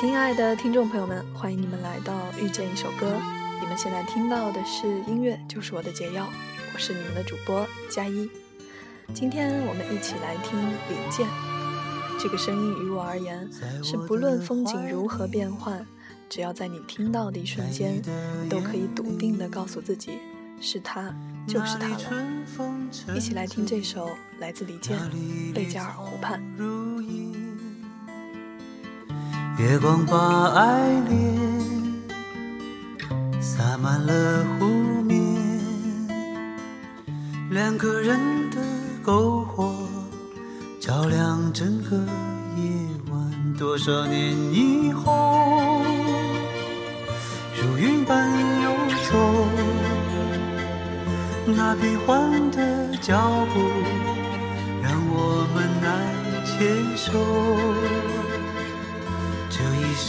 亲爱的听众朋友们，欢迎你们来到遇见一首歌。你们现在听到的是音乐就是我的解药，我是你们的主播佳一。今天我们一起来听李健。这个声音于我而言，是不论风景如何变幻，只要在你听到的一瞬间，都可以笃定地告诉自己，是他就是他了。一起来听这首来自李健《贝加尔湖畔》。月光把爱恋洒满了湖面，两个人的篝火照亮整个夜晚。多少年以后，如云般游走，那变幻的脚步让我们难牵手。一生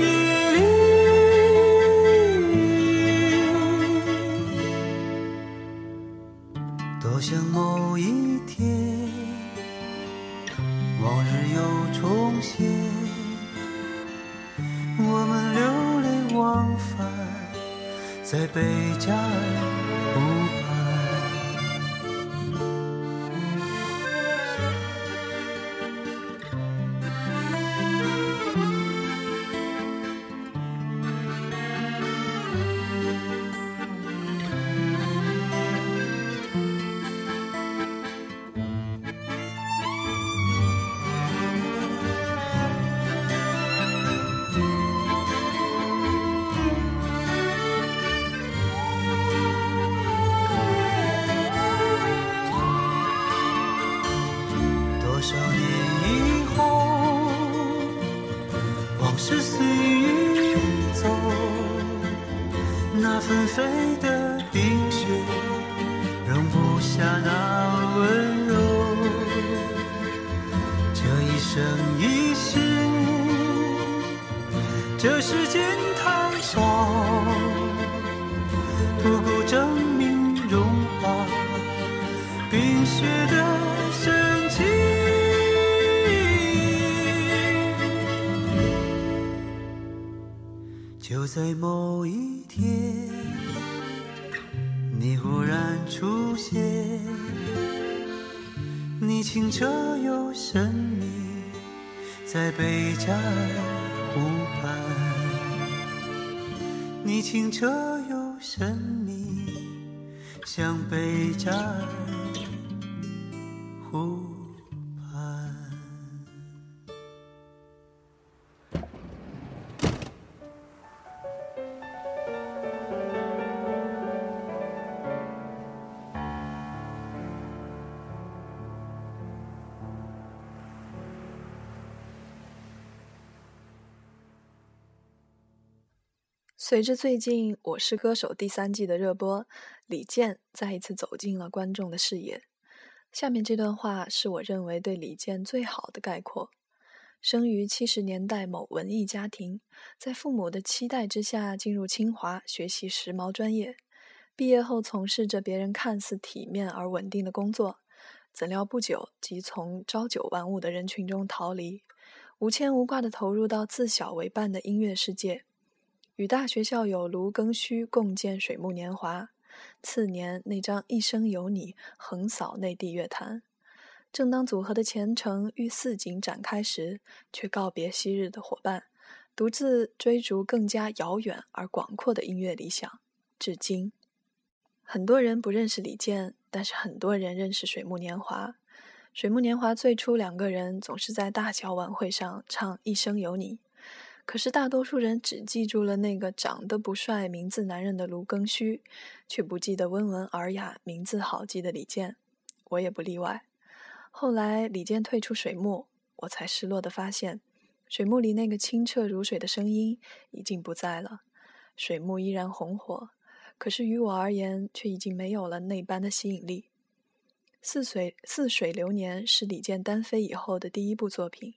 夜里。多想某一天，往日又重现，我们流泪忘返在贝加尔湖是随云走，那纷飞的冰雪容不下那温柔。这一生一世，这时间太少，不够证明融化冰雪的深情。就在某一天，你忽然出现，你清澈又神秘，在贝加尔湖畔。你清澈又神秘，像贝加尔湖畔。随着最近《我是歌手》第三季的热播，李健再一次走进了观众的视野。下面这段话是我认为对李健最好的概括：生于70年代某文艺家庭，在父母的期待之下进入清华学习时髦专业，毕业后从事着别人看似体面而稳定的工作，怎料不久即从朝九晚五的人群中逃离，无牵无挂地投入到自小为伴的音乐世界。与大学校友卢庚戌共建水木年华，次年那张《一生有你》横扫内地乐坛。正当组合的前程欲似锦展开时，却告别昔日的伙伴，独自追逐更加遥远而广阔的音乐理想。至今，很多人不认识李健，但是很多人认识水木年华。水木年华最初两个人总是在大小晚会上唱《一生有你》，可是大多数人只记住了那个长得不帅名字男人的卢庚戌，却不记得温文尔雅名字好记的李健，我也不例外。后来李健退出水木，我才失落地发现，水木里那个清澈如水的声音已经不在了。水木依然红火，可是于我而言却已经没有了那般的吸引力。似水流年是李健单飞以后的第一部作品，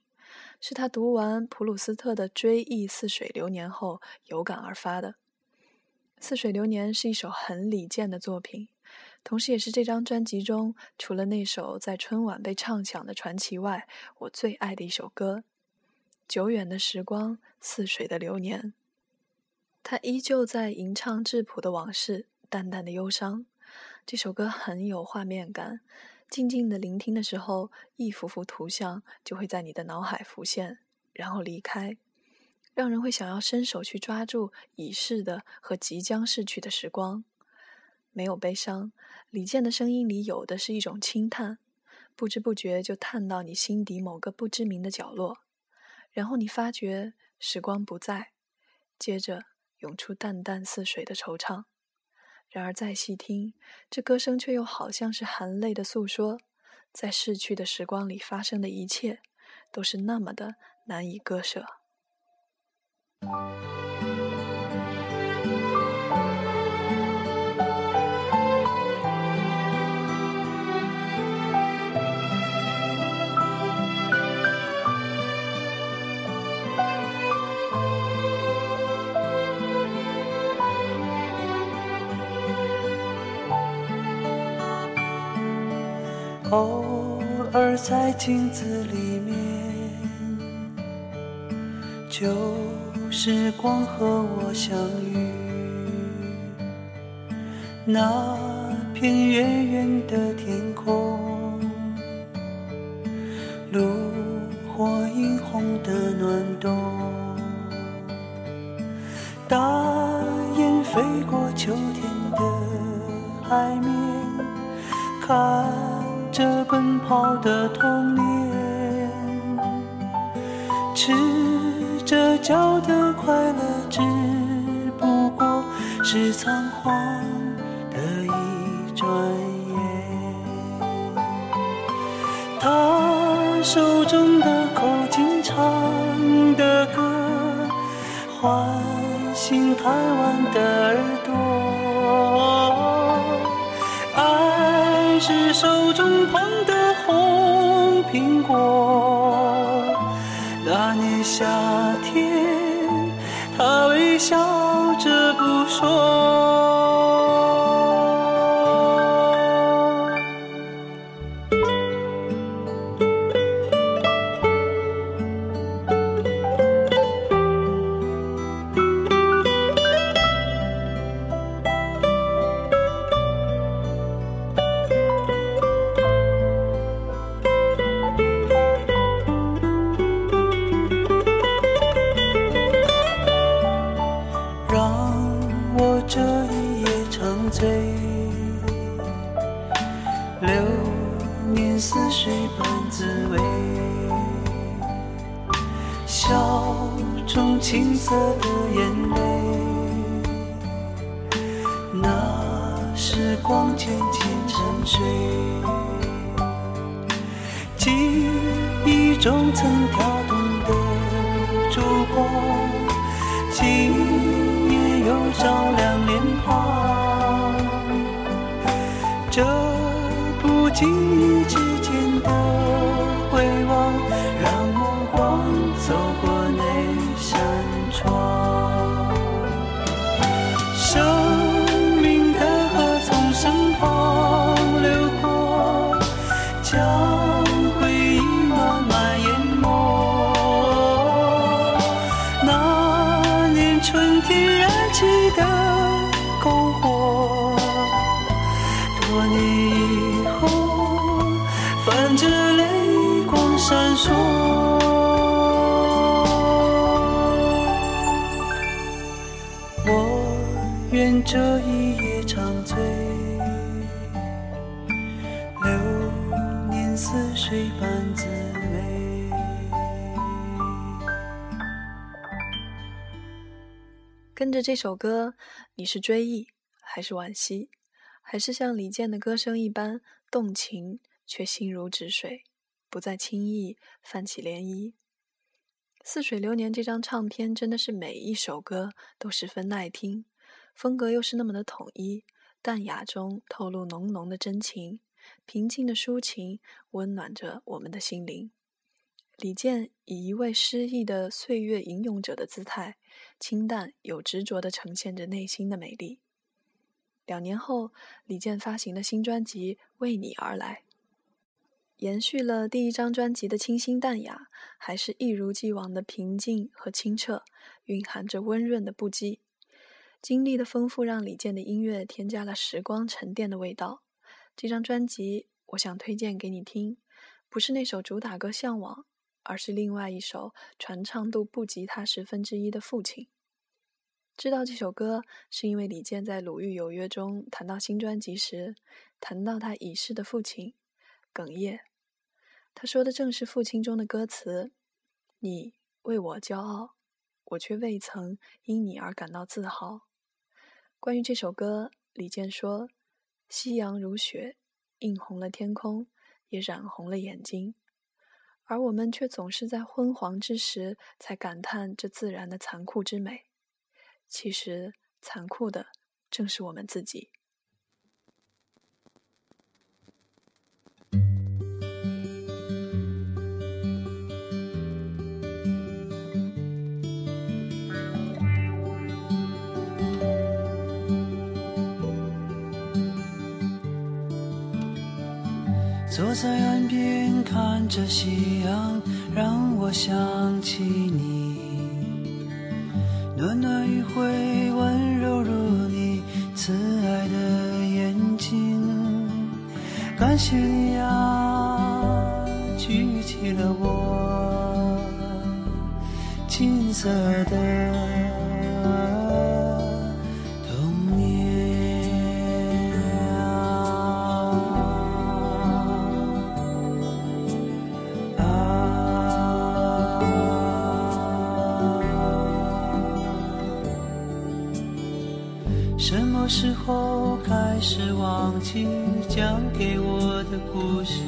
是他读完普鲁斯特的《追忆似水流年》后有感而发的。似水流年是一首很李健的作品，同时也是这张专辑中除了那首在春晚被唱响的传奇外，我最爱的一首歌。久远的时光，似水的流年，他依旧在吟唱质朴的往事，淡淡的忧伤。这首歌很有画面感，静静的聆听的时候，一幅幅图像就会在你的脑海浮现，然后离开，让人会想要伸手去抓住已逝的和即将逝去的时光。没有悲伤，李健的声音里有的是一种轻叹，不知不觉就探到你心底某个不知名的角落，然后你发觉时光不在，接着涌出淡淡似水的惆怅。然而再细听，这歌声却又好像是含泪的诉说，在逝去的时光里发生的一切，都是那么的难以割舍。偶尔在镜子里面，旧时光和我相遇，那片远远的天空，炉火映红的暖冬，大雁飞过秋天的海面，看这奔跑的童年，赤着脚的快乐，只不过是仓皇的一转眼。他手中的口琴唱的歌，唤醒台湾的耳朵，爱是手中捧的红苹果，那年夏天他微笑着不说。青色的眼泪，那时光渐渐沉睡，记忆中曾跳动的烛光，今夜又照亮脸庞，这不经意之间的回望，让目光走过内山窗，生命的河从身旁流过，将回忆慢慢淹没。那年春天燃起的篝火，多年以后泛着泪光闪烁。这一夜长醉，流年似水般滋味。跟着这首歌，你是追忆还是惋惜，还是像李健的歌声一般动情却心如止水，不再轻易泛起涟漪？似水流年这张唱片真的是每一首歌都十分耐听，风格又是那么的统一，淡雅中透露浓浓的真情，平静的抒情温暖着我们的心灵。李健以一位诗意的岁月吟咏者的姿态，清淡有执着地呈现着内心的美丽。2年后，李健发行的新专辑《为你而来》，延续了第一张专辑的清新淡雅，还是一如既往的平静和清澈，蕴含着温润的不羁。经历的丰富让李健的音乐添加了时光沉淀的味道。这张专辑我想推荐给你听，不是那首主打歌《向往》，而是另外一首传唱度不及他1/10的《父亲》。知道这首歌是因为李健在《鲁豫有约》中谈到新专辑时，谈到他已逝的父亲，哽咽。他说的正是《父亲》中的歌词：“你为我骄傲，我却未曾因你而感到自豪。”关于这首歌，李健说：“夕阳如雪，映红了天空，也染红了眼睛。”而我们却总是在昏黄之时才感叹这自然的残酷之美。其实，残酷的正是我们自己。坐在岸边看着夕阳，让我想起你，暖暖余晖温柔如你慈爱的眼睛。感谢你啊，举起了我金色的时候开始忘记讲给我的故事，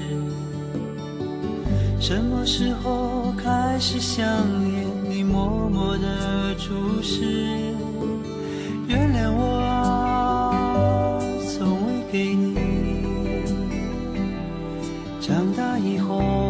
什么时候开始想念你默默的注视。原谅我啊，从未给你长大以后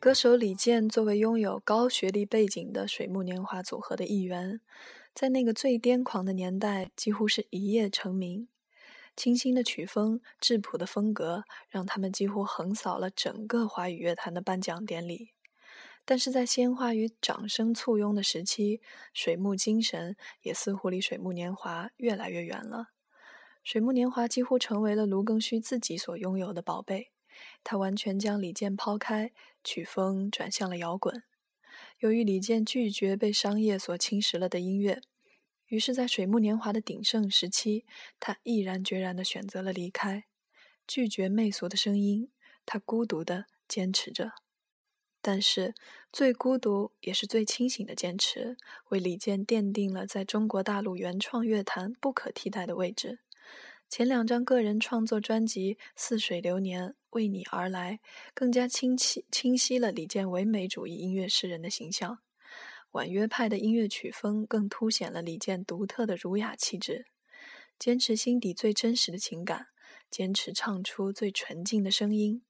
歌手李健作为拥有高学历背景的水木年华组合的一员，在那个最癫狂的年代几乎是一夜成名。清新的曲风、质朴的风格让他们几乎横扫了整个华语乐坛的颁奖典礼。但是在鲜花与掌声簇拥的时期，水木精神也似乎离水木年华越来越远了。水木年华几乎成为了卢庚戌自己所拥有的宝贝，他完全将李健抛开，曲风转向了摇滚。由于李健拒绝被商业所侵蚀了的音乐，于是在水木年华的鼎盛时期，他毅然决然地选择了离开，拒绝媚俗的声音，他孤独地坚持着。但是最孤独也是最清醒的坚持，为李健奠定了在中国大陆原创乐坛不可替代的位置。前两张个人创作专辑《似水流年》《为你而来》更加清晰了李健唯美主义音乐诗人的形象，婉约派的音乐曲风更凸显了李健独特的儒雅气质。坚持心底最真实的情感，坚持唱出最纯净的声音，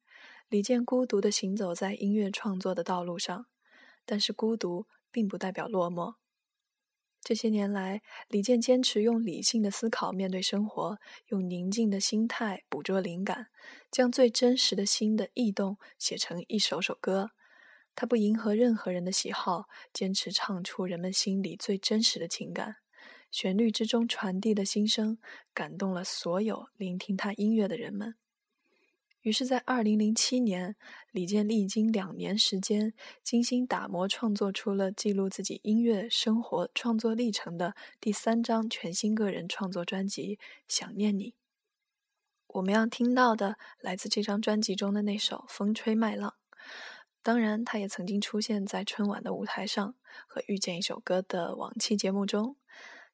李健孤独地行走在音乐创作的道路上，但是孤独并不代表落寞。这些年来，李健坚持用理性的思考面对生活，用宁静的心态捕捉灵感，将最真实的心的异动写成一首首歌。他不迎合任何人的喜好，坚持唱出人们心里最真实的情感。旋律之中传递的心声，感动了所有聆听他音乐的人们。于是在2007年，李健历经2年时间，精心打磨创作出了记录自己音乐生活创作历程的第3张全新个人创作专辑《想念你》。我们要听到的来自这张专辑中的那首《风吹麦浪》。当然，他也曾经出现在春晚的舞台上和遇见一首歌的往期节目中。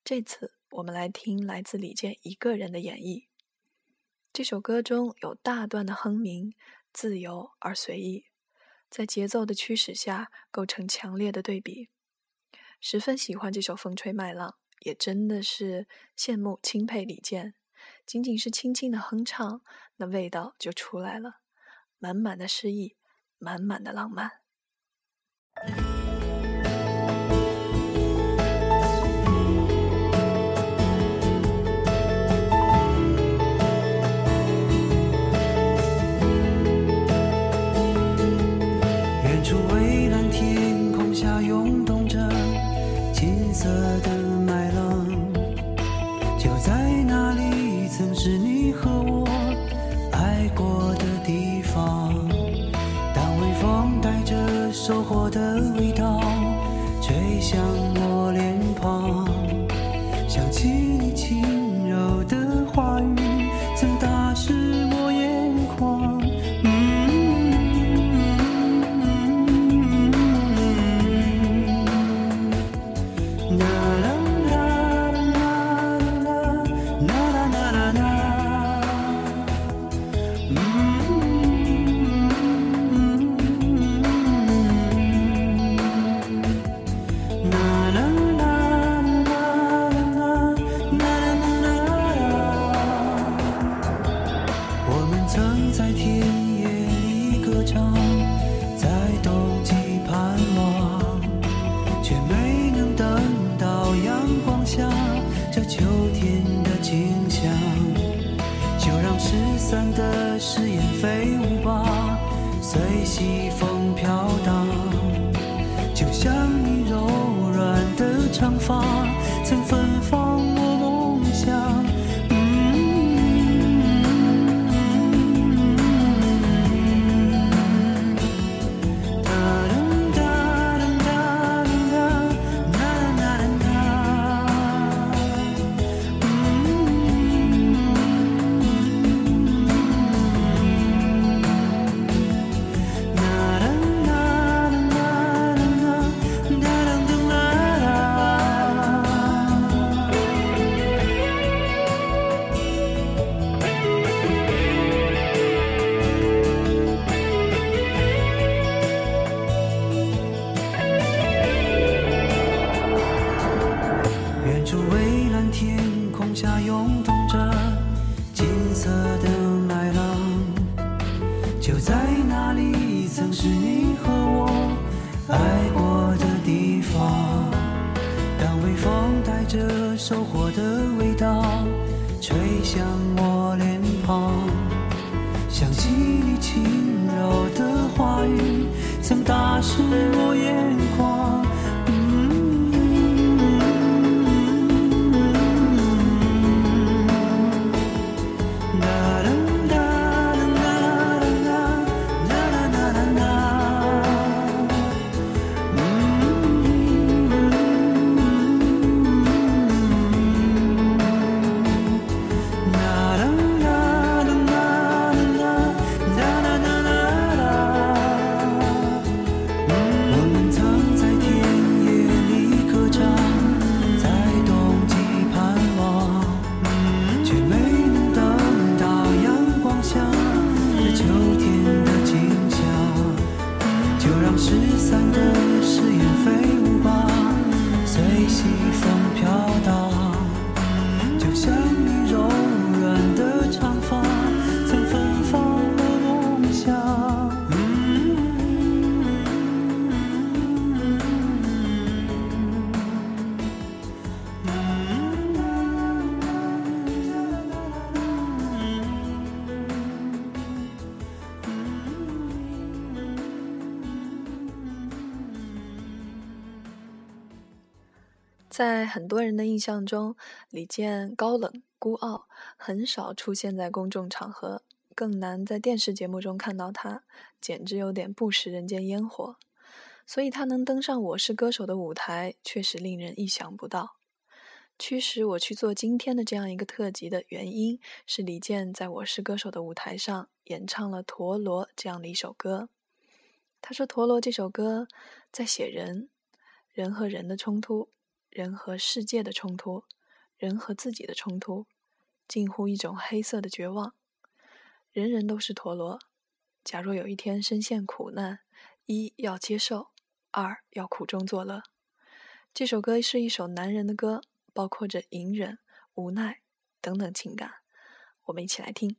这次我们来听来自李健一个人的演绎。这首歌中有大段的哼鸣，自由而随意，在节奏的驱使下构成强烈的对比。十分喜欢这首《风吹麦浪》，也真的是羡慕钦佩李健。仅仅是轻轻的哼唱，那味道就出来了，满满的诗意，满满的浪漫。收获的味道吹向我脸庞，想起你轻柔的话语曾打湿我眼眶。在很多人的印象中，李健高冷、孤傲，很少出现在公众场合，更难在电视节目中看到他，简直有点不食人间烟火。所以他能登上《我是歌手》的舞台，确实令人意想不到。驱使我去做今天的这样一个特辑的原因，是李健在《我是歌手》的舞台上演唱了《陀螺》这样的一首歌。他说，《陀螺》这首歌在写人，人和人的冲突，人和世界的冲突，人和自己的冲突，近乎一种黑色的绝望。人人都是陀螺，假若有一天深陷苦难，一要接受，二要苦中作乐。这首歌是一首男人的歌，包括着隐忍、无奈等等情感，我们一起来听。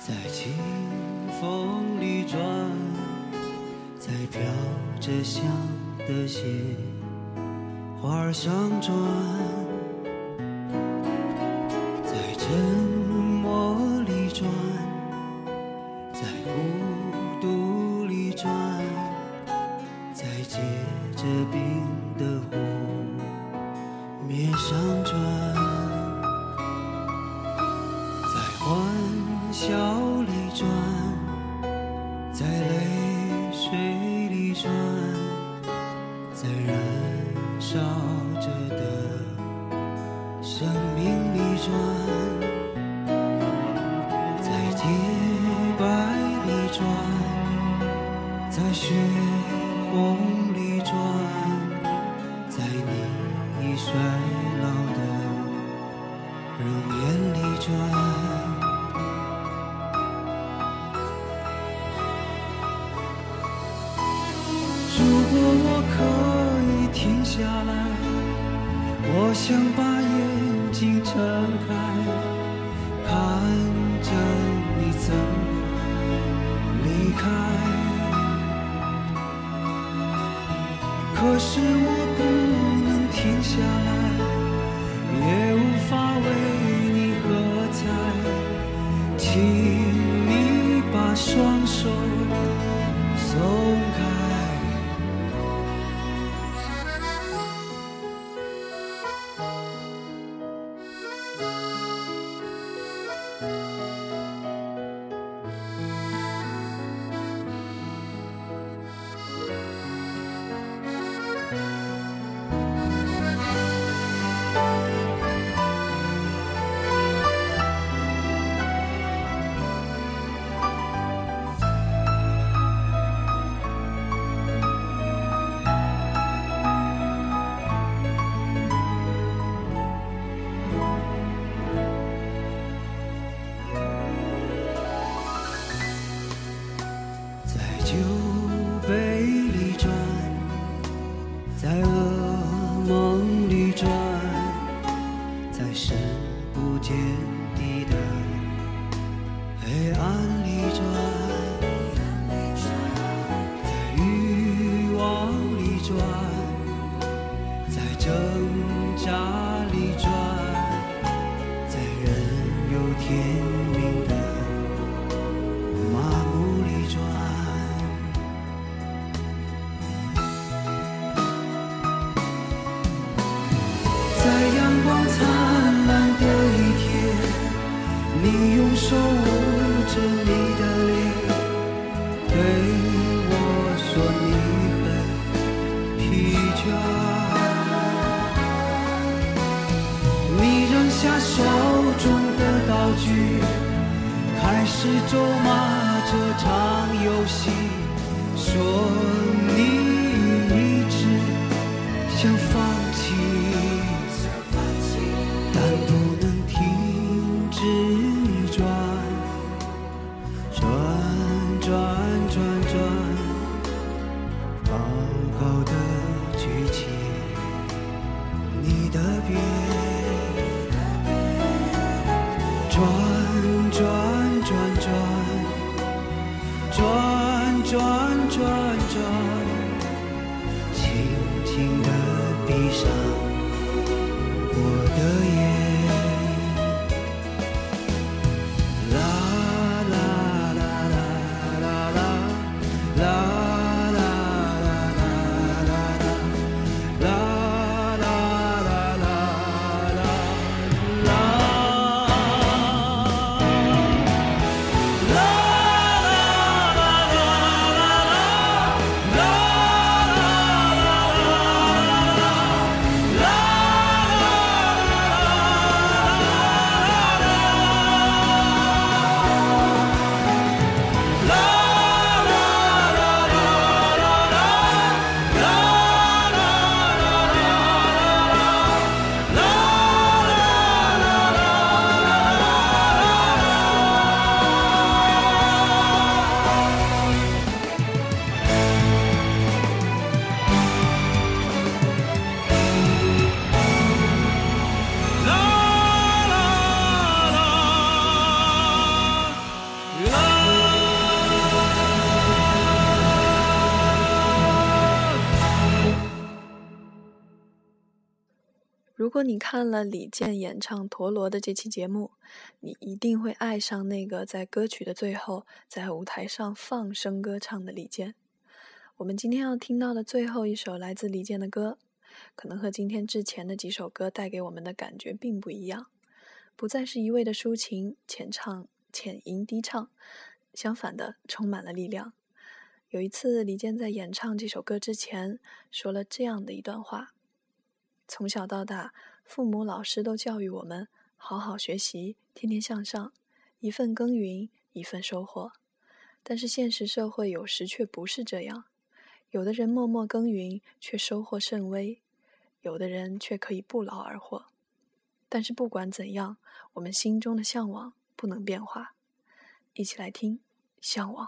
在清风里转，在飘着香的鞋，花儿相转，在沉默里转，在孤独里转，在结着冰的湖面上转，欢笑里转，在泪水里转，在燃烧着的生命里转，在洁白里转，在血红里转，在你已衰老的容颜里转。下来，我想把眼睛睁开，看着你怎么离开。可是我不能停下来，也无法为你喝彩。请你把双手松开。果你看了李健演唱陀螺的这期节目，你一定会爱上那个在歌曲的最后在舞台上放声歌唱的李健。我们今天要听到的最后一首来自李健的歌，可能和今天之前的几首歌带给我们的感觉并不一样，不再是一味的抒情浅吟低唱，相反的充满了力量。有一次李健在演唱这首歌之前说了这样的一段话：从小到大，父母老师都教育我们好好学习，天天向上，一份耕耘一份收获。但是现实社会有时却不是这样，有的人默默耕耘却收获甚微，有的人却可以不劳而获。但是不管怎样，我们心中的向往不能变化。一起来听《向往》。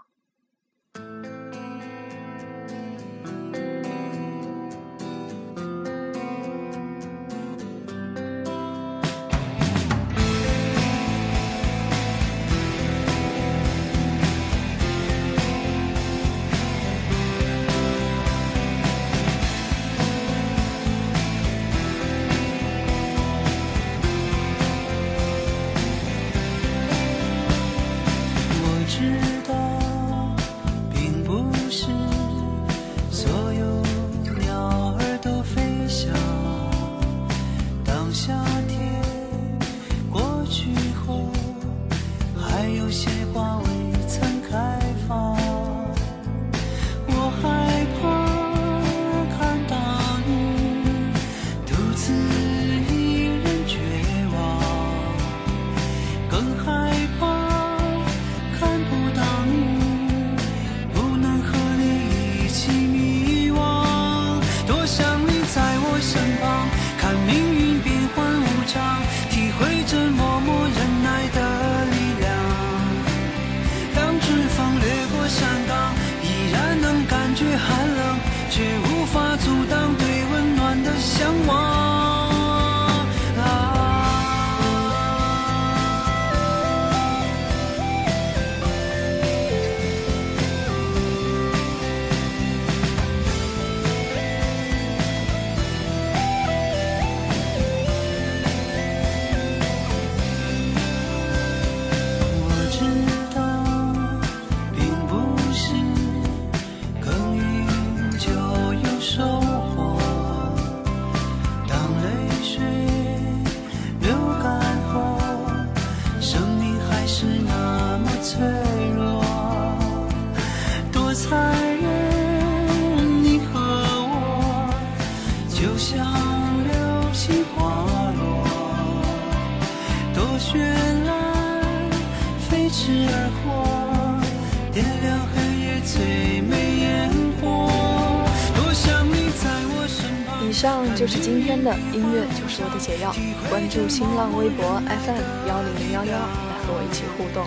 以上就是今天的音乐就是我的解药，关注新浪微博 FM10011 来和我一起互动，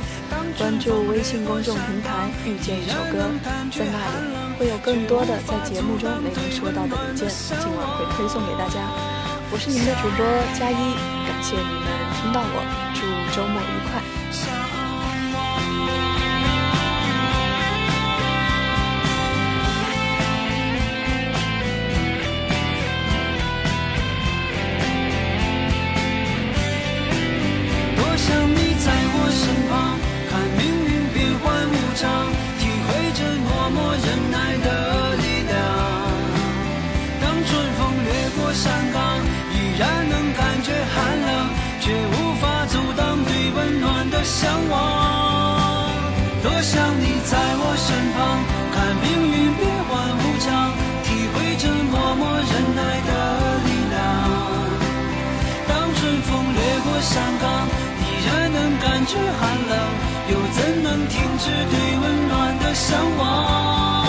关注微信公众平台遇见一首歌，在那里会有更多的在节目中没能说到的李健，今晚会推送给大家。我是您的主播佳一，感谢你们听到我，祝周末愉快。向往，多想你在我身旁，看命运变幻无常，体会着默默忍耐的力量。当春风掠过山岗，依然能感觉寒冷，又怎能停止对温暖的向往？